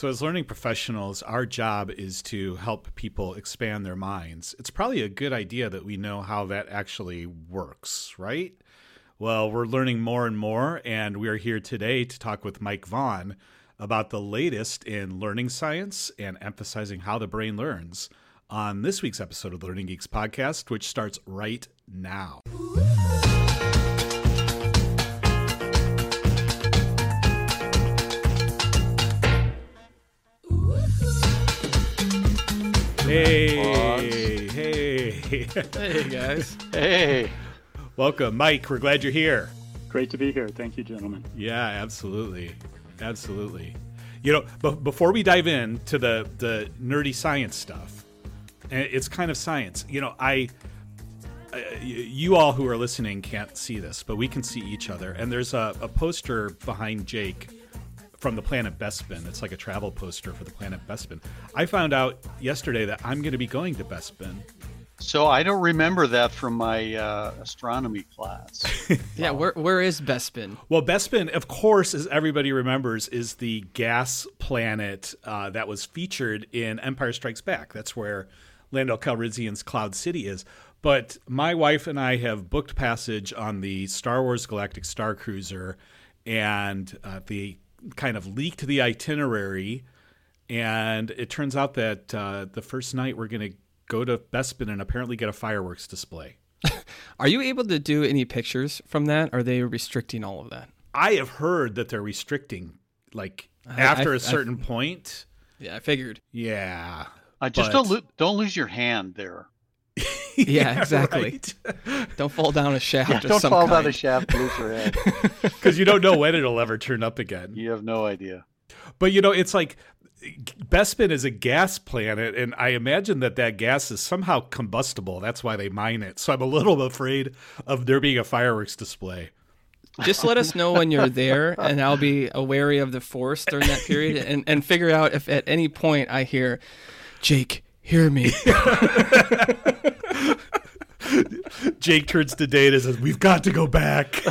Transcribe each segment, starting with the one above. So as learning professionals, our job is to help people expand their minds. It's probably a good idea that we know how that actually works, right? Well, we're learning more and more, and we are here today to talk with Mike Vaughan about the latest in learning science and emphasizing how the brain learns on this week's episode of the Learning Geeks Podcast, which starts right now. Hey guys. Hey. Welcome, Mike. We're glad you're here. Great to be here. Thank you, gentlemen. Yeah, absolutely. Absolutely. You know, before we dive into the nerdy science stuff, and it's kind of science. You know, you all who are listening can't see this, but we can see each other. And there's a poster behind Jake from the planet Bespin. It's like a travel poster for the planet Bespin. I found out yesterday that I'm going to be going to Bespin. So I don't remember that from my astronomy class. Yeah, where is Bespin? Well, Bespin, of course, as everybody remembers, is the gas planet that was featured in Empire Strikes Back. That's where Lando Calrissian's Cloud City is. But my wife and I have booked passage on the Star Wars Galactic Star Cruiser, and the kind of leaked the itinerary, and it turns out that the first night we're going to go to Bespin and apparently get a fireworks display. Are you able to do any pictures from that? Are they restricting all of that? I have heard that they're restricting, like, after a certain point. Yeah, I figured. Yeah. Don't lose your hand there. Yeah, exactly. Right? Don't fall down a shaft down a shaft, lose your head. Because you don't know when it'll ever turn up again. You have no idea. But, you know, it's like Bespin is a gas planet, and I imagine that gas is somehow combustible. That's why they mine it. So I'm a little afraid of there being a fireworks display. Just let us know when you're there, and I'll be wary of the force during that period and figure out if at any point I hear, Jake, hear me. Jake turns to Data and says, "We've got to go back."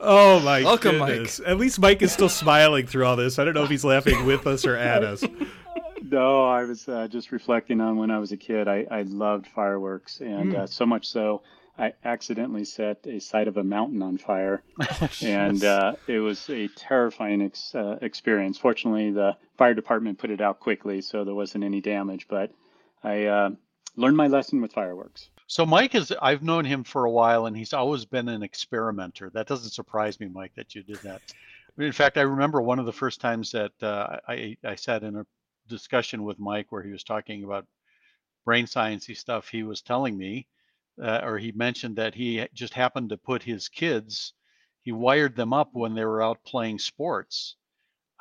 Oh my goodness! Mike. At least Mike is still smiling through all this. I don't know if he's laughing with us or at us. No, I was just reflecting on when I was a kid. I loved fireworks, and so much so I accidentally set a side of a mountain on fire, and it was a terrifying experience. Fortunately, the fire department put it out quickly, so there wasn't any damage. But I learned my lesson with fireworks. So Mike I've known him for a while, and he's always been an experimenter. That doesn't surprise me, Mike, that you did that. I mean, in fact, I remember one of the first times that I sat in a discussion with Mike where he was talking about brain science-y stuff. He was telling me, or he mentioned that he just happened to put his kids, he wired them up when they were out playing sports.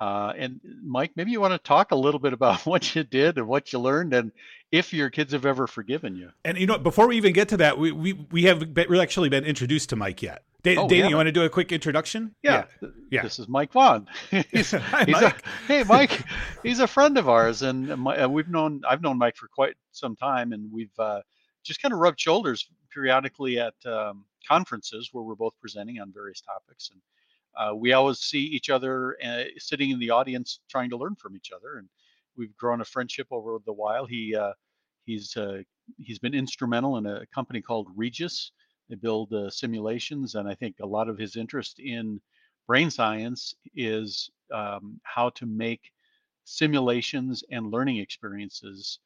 And Mike, maybe you want to talk a little bit about what you did and what you learned and if your kids have ever forgiven you. And, you know, before we even get to that, we haven't actually been introduced to Mike yet. Dana, you want to do a quick introduction? Yeah. This is Mike Vaughan. Hey, Mike. He's a friend of ours. And I've known Mike for quite some time. And we've just kind of rubbed shoulders periodically at conferences where we're both presenting on various topics. And we always see each other sitting in the audience trying to learn from each other. And we've grown a friendship over the while. He's been instrumental in a company called Regis. They build simulations. And I think a lot of his interest in brain science is how to make simulations and learning experiences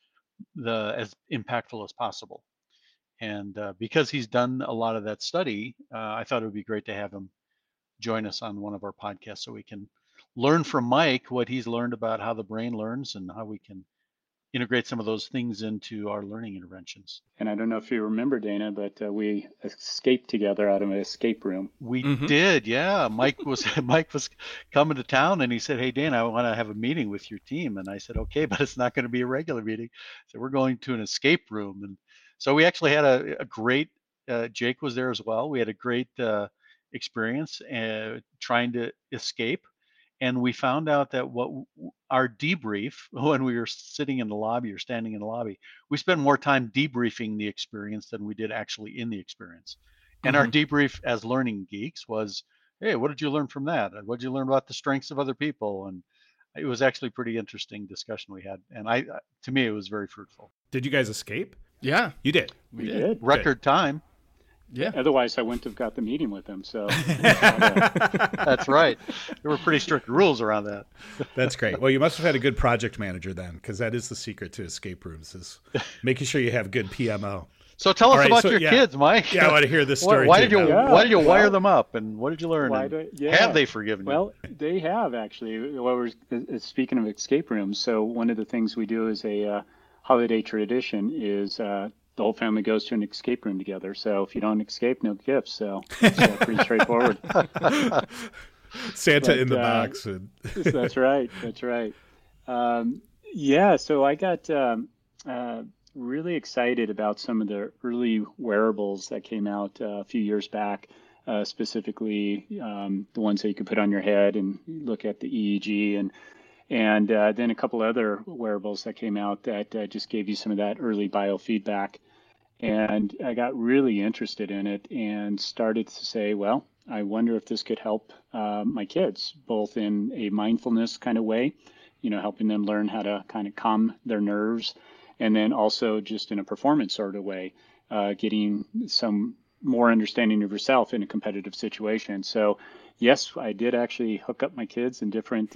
as impactful as possible. And because he's done a lot of that study, I thought it would be great to have him join us on one of our podcasts so we can learn from Mike what he's learned about how the brain learns and how we can integrate some of those things into our learning interventions. And I don't know if you remember, Dana, but we escaped together out of an escape room. We did, yeah. Mike was coming to town, and he said, "Hey, Dana, I want to have a meeting with your team." And I said, "Okay, but it's not going to be a regular meeting. So we're going to an escape room." And so we actually had a great Jake was there as well. We had a great experience trying to escape, and we found out that our debrief, when we were sitting in the lobby or standing in the lobby, we spent more time debriefing the experience than we did actually in the experience. And our debrief as learning geeks was, hey, what did you learn from that? What did you learn about the strengths of other people? And it was actually a pretty interesting discussion we had. And to me, it was very fruitful. Did you guys escape? Yeah, you did. We did. Record time. Yeah. Otherwise, I wouldn't have got the meeting with them. So that's right. There were pretty strict rules around that. That's great. Well, you must have had a good project manager then, because that is the secret to escape rooms, is making sure you have good PMO. So tell us about your kids, Mike. Yeah, I want to hear this story. Why did you wire them up, and what did you learn? Have they forgiven you? Well, they have, actually. Well, we're speaking of escape rooms. So one of the things we do is a holiday tradition is the whole family goes to an escape room together. So if you don't escape, no gifts. So it's pretty straightforward. Santa in the box. That's right. So I got really excited about some of the early wearables that came out a few years back, specifically the ones that you could put on your head and look at the EEG and then a couple other wearables that came out that just gave you some of that early biofeedback. And I got really interested in it and started to say, well, I wonder if this could help my kids, both in a mindfulness kind of way, helping them learn how to kind of calm their nerves, and then also just in a performance sort of way, getting some more understanding of yourself in a competitive situation. So yes, I did actually hook up my kids in different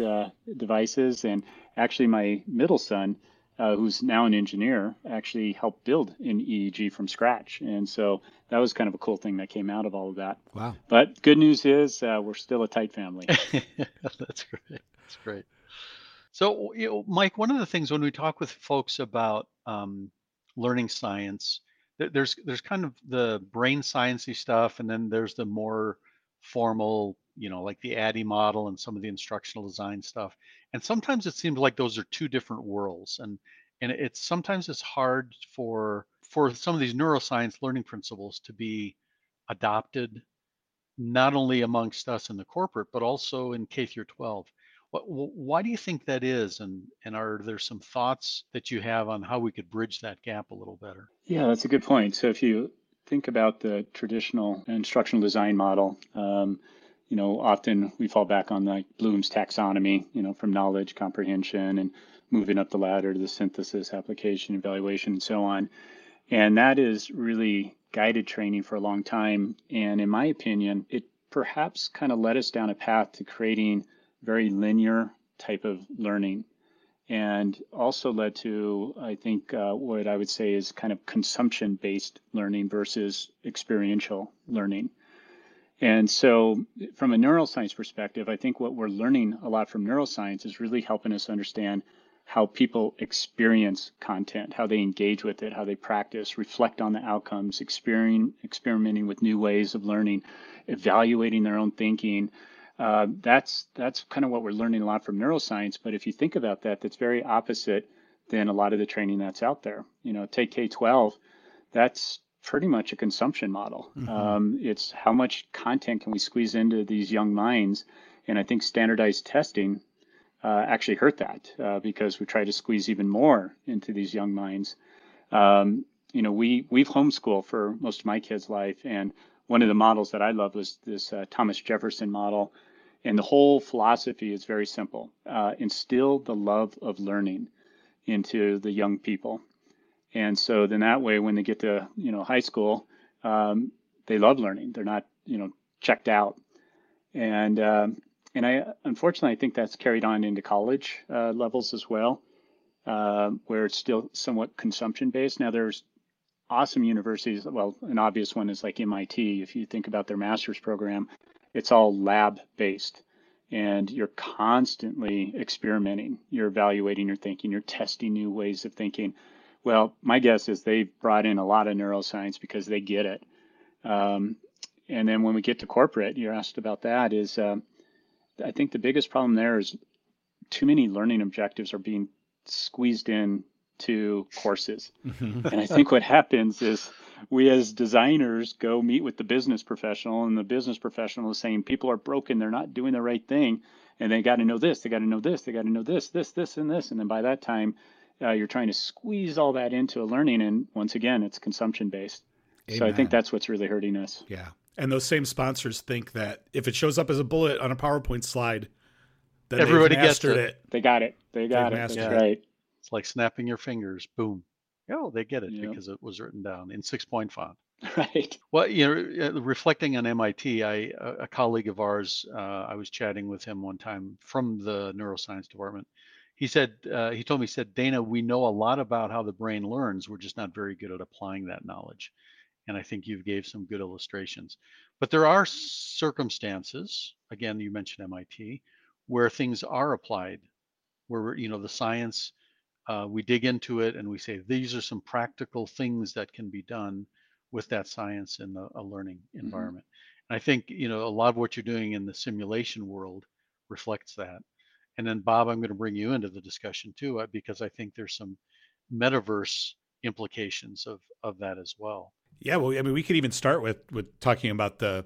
devices. And actually my middle son, who's now an engineer, actually helped build an EEG from scratch. And so that was kind of a cool thing that came out of all of that. Wow. But good news is we're still a tight family. That's great. So, Mike, one of the things when we talk with folks about learning science, there's kind of the brain sciencey stuff, and then there's the more formal, like the ADDIE model and some of the instructional design stuff. And sometimes it seems like those are two different worlds. And it's hard for some of these neuroscience learning principles to be adopted, not only amongst us in the corporate, but also in K through 12. Why do you think that is? And are there some thoughts that you have on how we could bridge that gap a little better? Yeah, that's a good point. So if you think about the traditional instructional design model, often we fall back on like Bloom's taxonomy, from knowledge comprehension and moving up the ladder to the synthesis, application, evaluation, and so on. And that is really guided training for a long time. And in my opinion, it perhaps kind of led us down a path to creating very linear type of learning, and also led to, I think, what I would say is kind of consumption-based learning versus experiential learning. And so from a neuroscience perspective, I think what we're learning a lot from neuroscience is really helping us understand how people experience content, how they engage with it, how they practice, reflect on the outcomes, experimenting with new ways of learning, evaluating their own thinking. That's kind of what we're learning a lot from neuroscience. But if you think about that, that's very opposite than a lot of the training that's out there. Take K-12, that's pretty much a consumption model. Mm-hmm. It's how much content can we squeeze into these young minds? And I think standardized testing actually hurt that because we try to squeeze even more into these young minds. We've homeschooled for most of my kids' life, and one of the models that I love was this Thomas Jefferson model. And the whole philosophy is very simple. Instill the love of learning into the young people. And so then that way, when they get to, high school, they love learning. They're not, checked out. And I think that's carried on into college levels as well, where it's still somewhat consumption based. Now there's awesome universities. Well, an obvious one is like MIT. If you think about their master's program, it's all lab based, and you're constantly experimenting. You're evaluating your thinking. You're testing new ways of thinking. Well, my guess is they've brought in a lot of neuroscience because they get it. And then when we get to corporate, you're asked about that. Is I think the biggest problem there is too many learning objectives are being squeezed in to courses. Mm-hmm. And I think what happens is we as designers go meet with the business professional, and the business professional is saying people are broken, they're not doing the right thing, and they got to know this, they got to know this, they got to know this, this, this, and this. And then by that time, you're trying to squeeze all that into a learning, and once again, it's consumption based. So I think that's what's really hurting us. Yeah. And those same sponsors think that if it shows up as a bullet on a PowerPoint slide, then everybody mastered it. They got it. They got it. That's right. It's like snapping your fingers. Boom. Oh, they get it because it was written down in 6-point font. Right. Well, reflecting on MIT, a colleague of ours, I was chatting with him one time from the neuroscience department. He said, he told me, he said, Dana, we know a lot about how the brain learns. We're just not very good at applying that knowledge. And I think you've gave some good illustrations. But there are circumstances, again, you mentioned MIT, where things are applied, where, the science, we dig into it and we say, these are some practical things that can be done with that science in a learning environment. Mm-hmm. And I think, a lot of what you're doing in the simulation world reflects that. And then, Bob, I'm going to bring you into the discussion too, because I think there's some metaverse implications of that as well. Yeah, well, I mean, we could even start with talking about the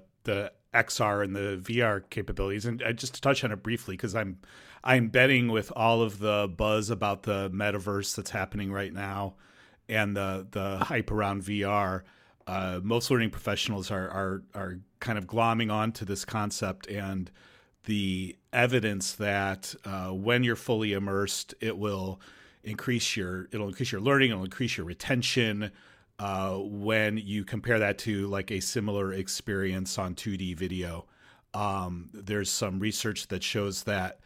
XR and the VR capabilities, and just to touch on it briefly, because I'm betting with all of the buzz about the metaverse that's happening right now, and the hype around VR, most learning professionals are kind of glomming onto this concept, and the evidence that when you're fully immersed, it will increase your learning, it'll increase your retention. When you compare that to like a similar experience on 2D video, there's some research that shows that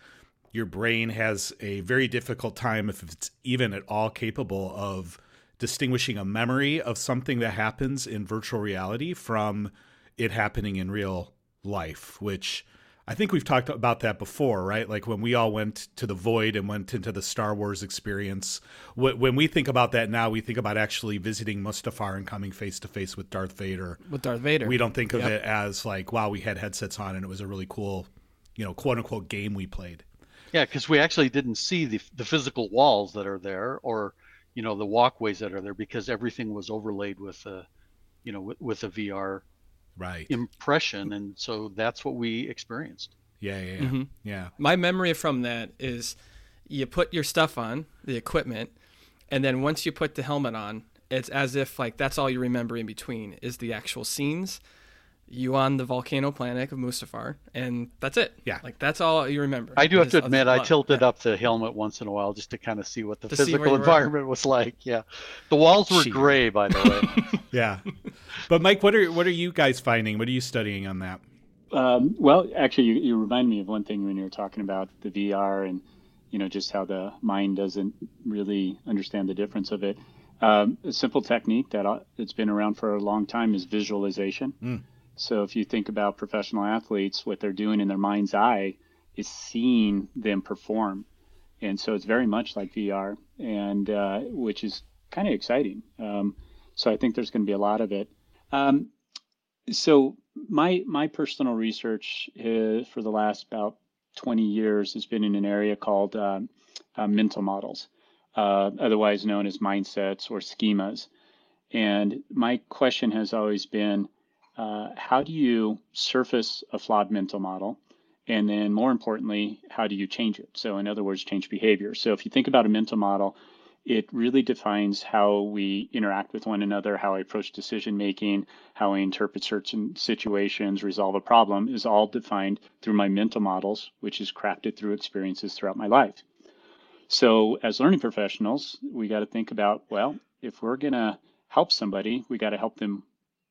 your brain has a very difficult time, if it's even at all capable of distinguishing a memory of something that happens in virtual reality from it happening in real life, which I think we've talked about that before, right? Like when we all went to the void and went into the Star Wars experience, when we think about that now, we think about actually visiting Mustafar and coming face to face with Darth Vader. We don't think of it as like, wow, we had headsets on and it was a really cool, quote unquote game we played. Yeah, because we actually didn't see the physical walls that are there or, the walkways that are there because everything was overlaid with, with a VR impression, and so that's what we experienced. My memory from that is you put your stuff on, the equipment, and then once you put the helmet on, it's as if like that's all you remember in between is the actual scenes, you on the volcano planet of Mustafar, and that's it. Yeah, like that's all you remember. I do have to admit I tilted up the helmet once in a while just to kind of see what the physical environment was like. Yeah, the walls were gray, by the way. Yeah. But Mike, what are you guys finding? What are you studying on that? Well, actually, you remind me of one thing when you were talking about the VR and, just how the mind doesn't really understand the difference of it. A simple technique that's been around for a long time is visualization. Mm. So if you think about professional athletes, what they're doing in their mind's eye is seeing them perform. And so it's very much like VR, and which is kind of exciting. So I think there's going to be a lot of it. So my personal research for the last about 20 years has been in an area called mental models, otherwise known as mindsets or schemas. And my question has always been, how do you surface a flawed mental model? And then more importantly, how do you change it? So in other words, change behavior. So if you think about a mental model, it really defines how we interact with one another, how I approach decision-making, how I interpret certain situations, resolve a problem is all defined through my mental models, which is crafted through experiences throughout my life. So as learning professionals, we got to think about, well, if we're going to help somebody, we got to help them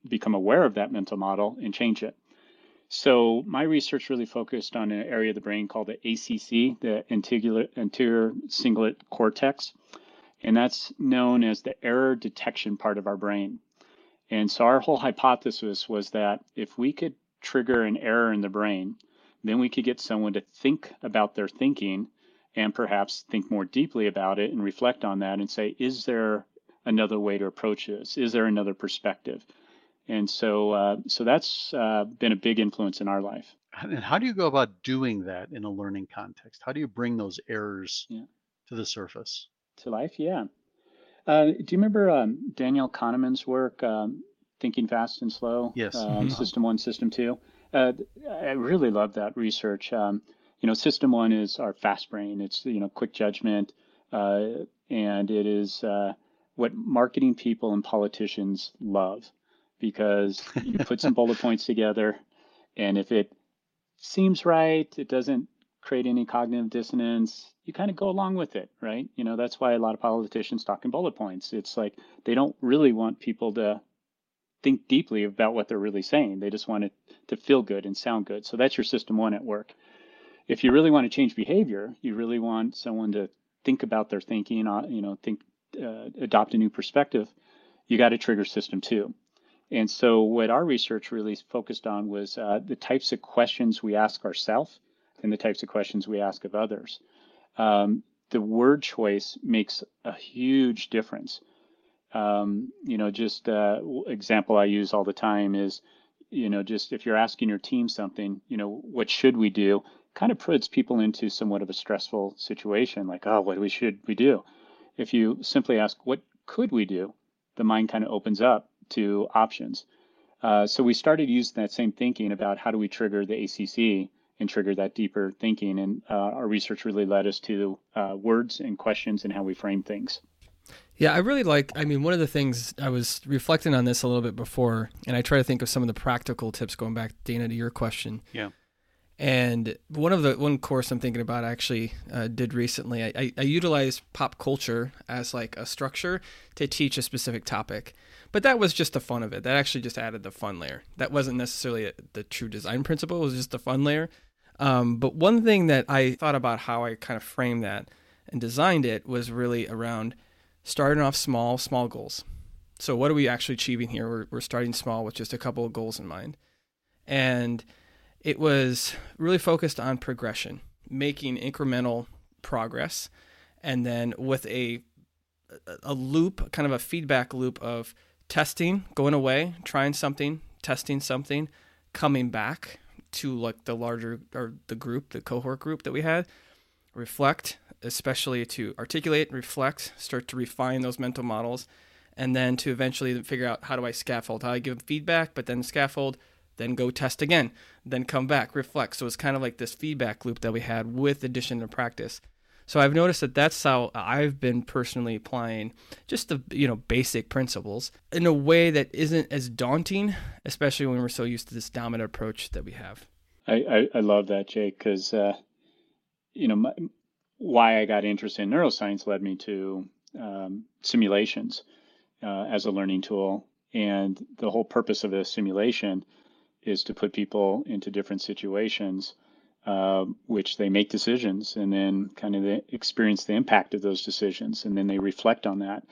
become aware of that mental model and change it. So my research really focused on an area of the brain called the ACC, the anterior cingulate cortex. And that's known as the error detection part of our brain. And so our whole hypothesis was that if we could trigger an error in the brain, then we could get someone to think about their thinking and perhaps think more deeply about it and reflect on that and say, is there another way to approach this? Is there another perspective? And so that's been a big influence in our life. And how do you go about doing that in a learning context? How do you bring those errors to the surface? To life, yeah. Do you remember Daniel Kahneman's work, Thinking Fast and Slow? Yes. System One, System Two. I really love that research. System One is our fast brain. It's, quick judgment. And it is what marketing people and politicians love. because you put some bullet points together, and if it seems right, it doesn't create any cognitive dissonance, you kind of go along with it, right? You know, that's why a lot of politicians talk in bullet points. It's like they don't really want people to think deeply about what they're really saying. They just want it to feel good and sound good. So that's your system one at work. If you really want to change behavior, you really want someone to think about their thinking, you know, adopt a new perspective, you got to trigger system two. And so what our research really focused on was the types of questions we ask ourselves and the types of questions we ask of others. The word choice makes a huge difference. You know, just example I use all the time is, you know, just if you're asking your team something, you know, what should we do? Kind of puts people into somewhat of a stressful situation, like, oh, what should we do? If you simply ask, what could we do? The mind kind of opens up to options. So we started using that same thinking about how do we trigger the ACC and trigger that deeper thinking. And our research really led us to words and questions and how we frame things. Yeah, I really like, I mean, one of the things I was reflecting on this a little bit before, and I try to think of some of the practical tips going back, Dana, to your question. Yeah. And one course I'm thinking about I actually did recently, I utilized pop culture as like a structure to teach a specific topic, but that was just the fun of it. That actually just added the fun layer. That wasn't necessarily the true design principle. It was just the fun layer. But one thing that I thought about how I kind of framed that and designed it was really around starting off small goals. So what are we actually achieving here? We're starting small with just a couple of goals in mind. And it was really focused on progression, making incremental progress, and then with a loop, kind of a feedback loop of testing, going away, trying something, testing something, coming back to like the larger or the cohort group that we had, reflect, especially to articulate, reflect, start to refine those mental models, and then to eventually figure out how do I scaffold, how I give feedback, but then scaffold, then go test again, then come back, reflect. So it's kind of like this feedback loop that we had with addition to practice. So I've noticed that that's how I've been personally applying just the, you know, basic principles in a way that isn't as daunting, especially when we're so used to this dominant approach that we have. I love that, Jake, because, you know, why I got interested in neuroscience led me to simulations as a learning tool. And the whole purpose of a simulation is to put people into different situations, which they make decisions and then kind of experience the impact of those decisions. And then they reflect on that.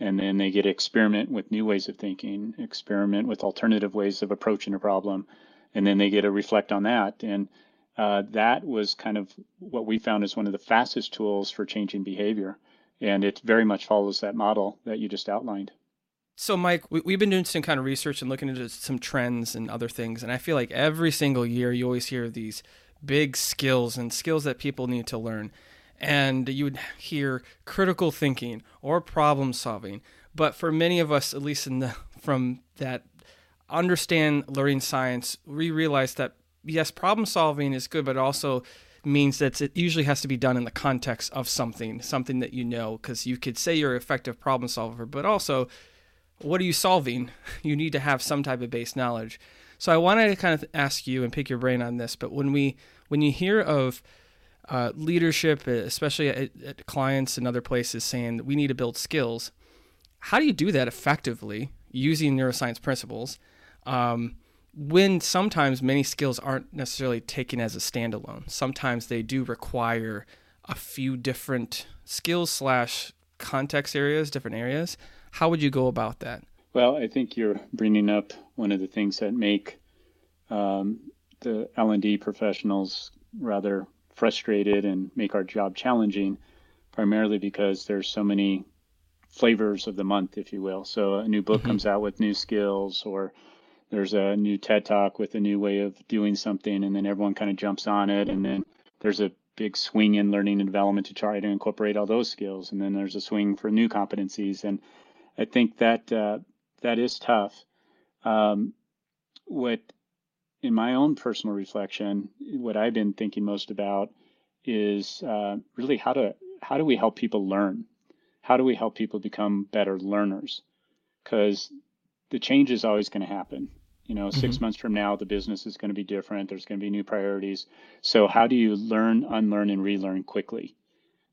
And then they get to experiment with new ways of thinking, experiment with alternative ways of approaching a problem. And then they get to reflect on that. And that was kind of what we found is one of the fastest tools for changing behavior. And it very much follows that model that you just outlined. So, Mike, we've been doing some kind of research and looking into some trends and other things. And I feel like every single year you always hear these big skills and skills that people need to learn. And you would hear critical thinking or problem solving. But for many of us, at least from that understand learning science, we realize that, yes, problem solving is good, but also means that it usually has to be done in the context of something that you know, because you could say you're an effective problem solver, but also, what are you solving? You need to have some type of base knowledge. So I wanted to kind of ask you and pick your brain on this, but when you hear of leadership, especially at clients and other places saying that we need to build skills, how do you do that effectively using neuroscience principles when sometimes many skills aren't necessarily taken as a standalone? Sometimes they do require a few different skills / context areas, different areas. How would you go about that? Well, I think you're bringing up one of the things that make the L&D professionals rather frustrated and make our job challenging, primarily because there's so many flavors of the month, if you will. So a new book comes out with new skills, or there's a new TED Talk with a new way of doing something, and then everyone kind of jumps on it, and then there's a big swing in learning and development to try to incorporate all those skills, and then there's a swing for new competencies, and I think that that is tough. What, in my own personal reflection, what I've been thinking most about is really how do we help people learn? How do we help people become better learners? Because the change is always going to happen. You know, 6 months from now, the business is going to be different. There's going to be new priorities. So how do you learn, unlearn, and relearn quickly?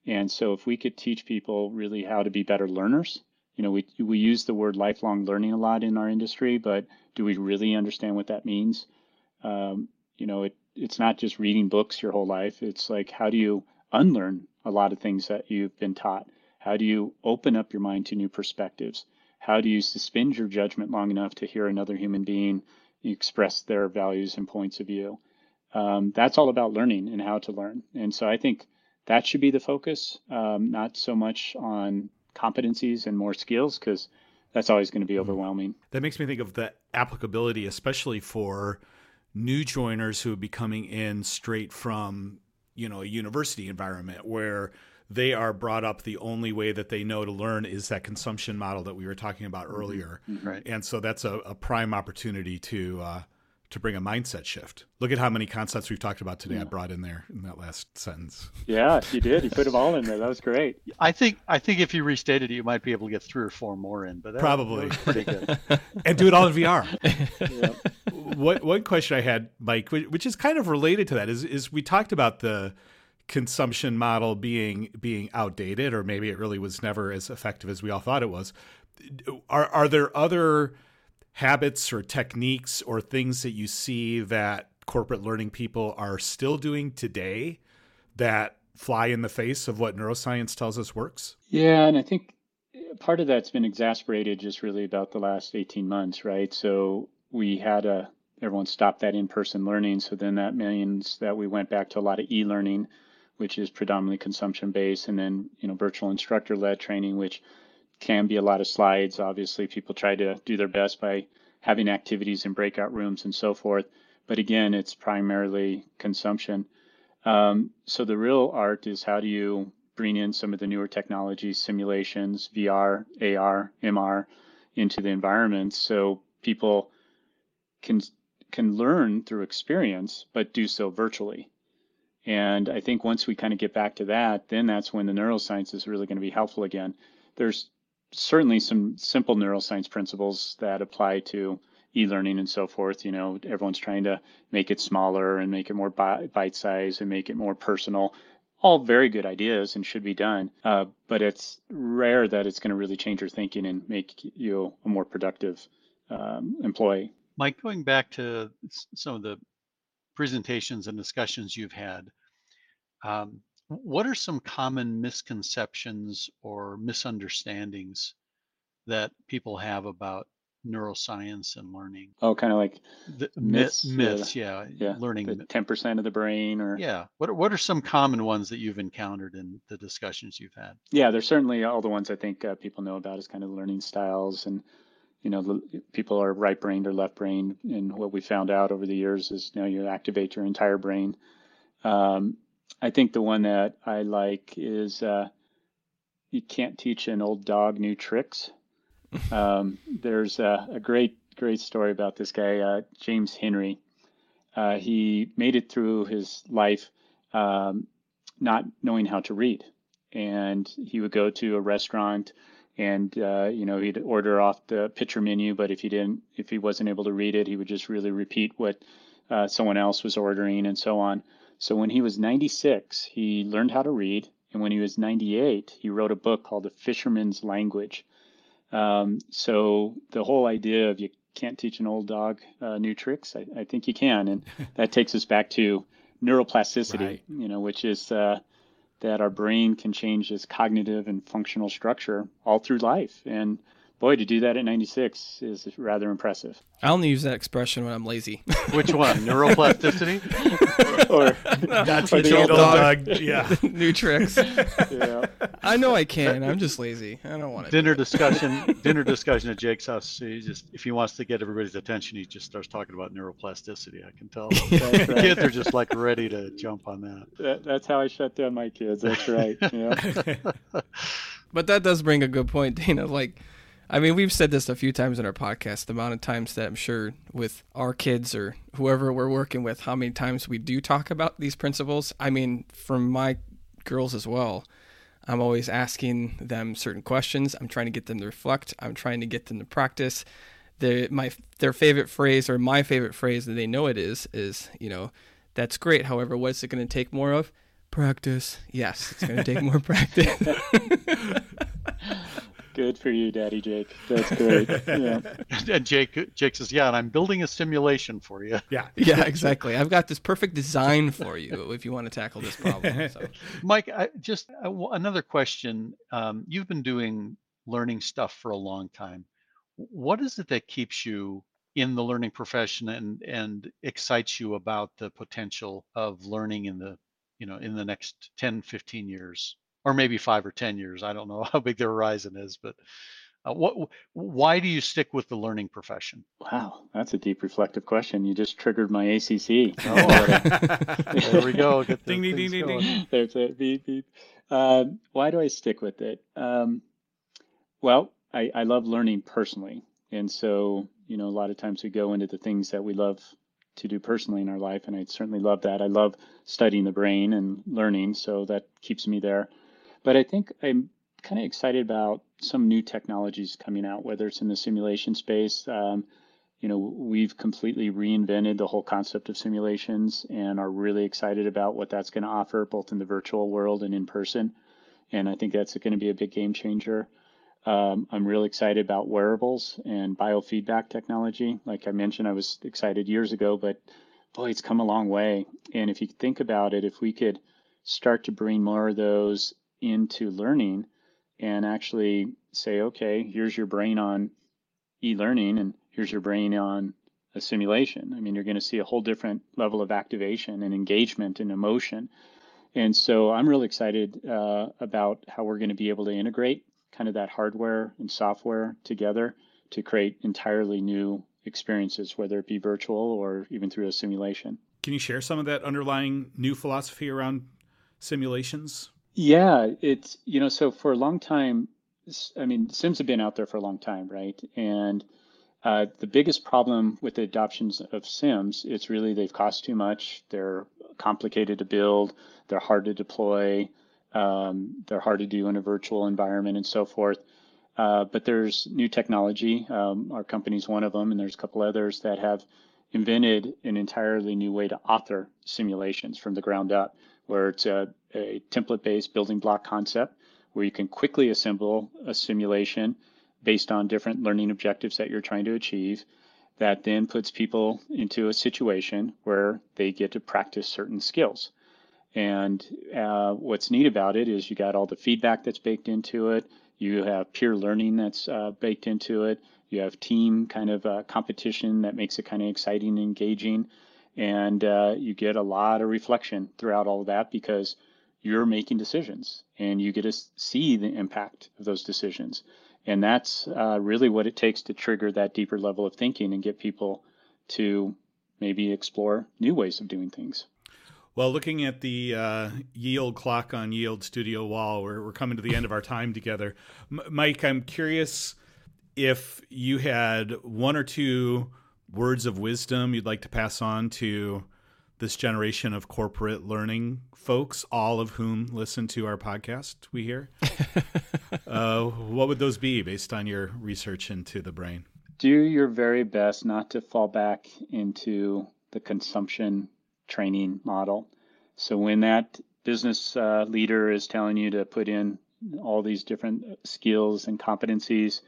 And so if we could teach people really how to be better learners, you know, we use the word lifelong learning a lot in our industry, but do we really understand what that means? You know, it's not just reading books your whole life. It's like, how do you unlearn a lot of things that you've been taught? How do you open up your mind to new perspectives? How do you suspend your judgment long enough to hear another human being express their values and points of view? That's all about learning and how to learn. And so I think that should be the focus, not so much on competencies and more skills, because that's always going to be overwhelming. That makes me think of the applicability, especially for new joiners who would be coming in straight from, you know, a university environment where they are brought up the only way that they know to learn is that consumption model that we were talking about earlier. Right. And so that's a prime opportunity to bring a mindset shift. Look at how many concepts we've talked about today. Yeah. I brought in there in that last sentence. Yeah, you did. You put them all in there. That was great. I think if you restated it, you might be able to get 3 or 4 more in, but probably that was pretty good. And do it all in VR. Yep. One question I had, Mike, which is kind of related to that, is we talked about the consumption model being outdated, or maybe it really was never as effective as we all thought it was. Are there other habits or techniques or things that you see that corporate learning people are still doing today that fly in the face of what neuroscience tells us works? Yeah, and I think part of that's been exacerbated just really about the last 18 months, right? So we had everyone stopped that in-person learning. So then that means that we went back to a lot of e-learning, which is predominantly consumption-based, and then, you know, virtual instructor-led training, which can be a lot of slides. Obviously, people try to do their best by having activities in breakout rooms and so forth. But again, it's primarily consumption. So the real art is, how do you bring in some of the newer technologies, simulations, VR, AR, MR, into the environment so people can learn through experience, but do so virtually. And I think once we kind of get back to that, then that's when the neuroscience is really going to be helpful again. There's certainly some simple neuroscience principles that apply to e-learning and so forth. You know, everyone's trying to make it smaller and make it more bite-sized and make it more personal. All very good ideas and should be done, but it's rare that it's going to really change your thinking and make you a more productive employee. Mike, going back to some of the presentations and discussions you've had, what are some common misconceptions or misunderstandings that people have about neuroscience and learning? Oh, kind of like the myths. Yeah. Learning. The 10% of the brain, or. Yeah. What are some common ones that you've encountered in the discussions you've had? Yeah, there's certainly all the ones I think people know about, is kind of learning styles, and, you know, people are right-brained or left-brained. And what we found out over the years is, you know, you activate your entire brain. I think the one that I like is you can't teach an old dog new tricks. There's a great story about this guy, James Henry. He made it through his life not knowing how to read. And he would go to a restaurant, and, you know, he'd order off the picture menu, but if he wasn't able to read it, he would just really repeat what someone else was ordering and so on. So when he was 96, he learned how to read. And when he was 98, he wrote a book called The Fisherman's Language. So the whole idea of you can't teach an old dog new tricks, I think you can. And that takes us back to neuroplasticity, right. You know, which is that our brain can change its cognitive and functional structure all through life. And boy, to do that at 96 is rather impressive. I only use that expression when I'm lazy. Which one? Neuroplasticity? or old dog. Yeah. New tricks. Yeah. I know I can. I'm just lazy. I don't want to. Dinner discussion at Jake's house. He just, if he wants to get everybody's attention, he just starts talking about neuroplasticity. I can tell. That's right. Kids are just like ready to jump on that. That's how I shut down my kids. That's right. Yeah. But that does bring a good point, Dana. Like, I mean, we've said this a few times in our podcast, the amount of times that I'm sure with our kids or whoever we're working with, how many times we do talk about these principles. I mean, from my girls as well, I'm always asking them certain questions. I'm trying to get them to reflect. I'm trying to get them to practice. their favorite phrase, or my favorite phrase that they know it is, you know, that's great. However, what's it going to take more of? Practice. Yes, it's going to take more practice. Good for you, Daddy Jake. That's great. Yeah. And Jake says, yeah, and I'm building a simulation for you. Yeah. Yeah, exactly. I've got this perfect design for you if you want to tackle this problem. So. Mike, another question. You've been doing learning stuff for a long time. What is it that keeps you in the learning profession and excites you about the potential of learning in the next 10, 15 years? Or maybe 5 or 10 years. I don't know how big the horizon is, but why do you stick with the learning profession? Wow, that's a deep, reflective question. You just triggered my ACC. Oh, there we go. Get the ding. There's it. Beep, beep. Why do I stick with it? Well, I love learning personally, and so a lot of times we go into the things that we love to do personally in our life, and I certainly love that. I love studying the brain and learning, so that keeps me there. But I think I'm kind of excited about some new technologies coming out, whether it's in the simulation space. We've completely reinvented the whole concept of simulations and are really excited about what that's going to offer, both in the virtual world and in person. And I think that's going to be a big game changer. I'm really excited about wearables and biofeedback technology. Like I mentioned, I was excited years ago, but boy, it's come a long way. And if you think about it, if we could start to bring more of those into learning and actually say, okay, here's your brain on e-learning and here's your brain on a simulation. I mean, you're going to see a whole different level of activation and engagement and emotion. And so I'm really excited about how we're going to be able to integrate kind of that hardware and software together to create entirely new experiences, whether it be virtual or even through a simulation. Can you share some of that underlying new philosophy around simulations? Yeah, it's, so for a long time, sims have been out there for a long time, right? And the biggest problem with the adoptions of sims, it's really they've cost too much. They're complicated to build. They're hard to deploy. They're hard to do in a virtual environment and so forth. But there's new technology. Our company's one of them, and there's a couple others that have invented an entirely new way to author simulations from the ground up, where it's a template-based building block concept where you can quickly assemble a simulation based on different learning objectives that you're trying to achieve. That then puts people into a situation where they get to practice certain skills. And what's neat about it is you got all the feedback that's baked into it. You have peer learning that's baked into it. You have team kind of competition that makes it kind of exciting and engaging. And you get a lot of reflection throughout all of that because you're making decisions and you get to see the impact of those decisions. And that's really what it takes to trigger that deeper level of thinking and get people to maybe explore new ways of doing things. Well, looking at the yield clock on Yield Studio Wall, we're coming to the end of our time together. Mike, I'm curious if you had one or two words of wisdom you'd like to pass on to this generation of corporate learning folks, all of whom listen to our podcast, we hear. What would those be based on your research into the brain? Do your very best not to fall back into the consumption training model. So when that business leader is telling you to put in all these different skills and competencies,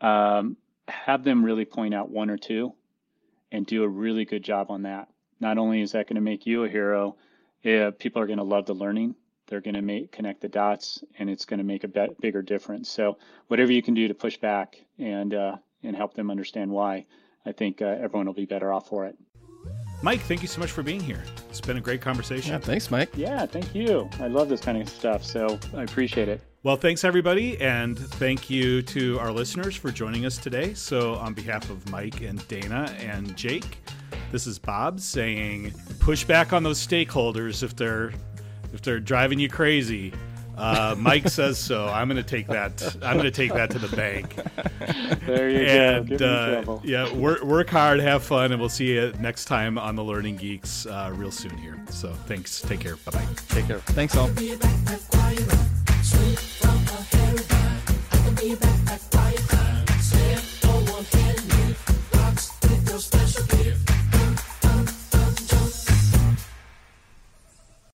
have them really point out one or two and do a really good job on that. Not only is that going to make you a hero, people are going to love the learning. They're going to connect the dots, and it's going to make a bigger difference. So whatever you can do to push back and help them understand why, I think everyone will be better off for it. Mike, thank you so much for being here. It's been a great conversation. Yeah, thanks, Mike. Yeah, thank you. I love this kind of stuff, so I appreciate it. Well, thanks, everybody, and thank you to our listeners for joining us today. So on behalf of Mike and Dana and Jake, this is Bob saying push back on those stakeholders if they're driving you crazy. Mike says so. I'm going to take that to the bank. There you go. Yeah, work hard, have fun, and we'll see you next time on the Learning Geeks real soon here. So thanks. Take care. Bye-bye. Take care. Thanks all.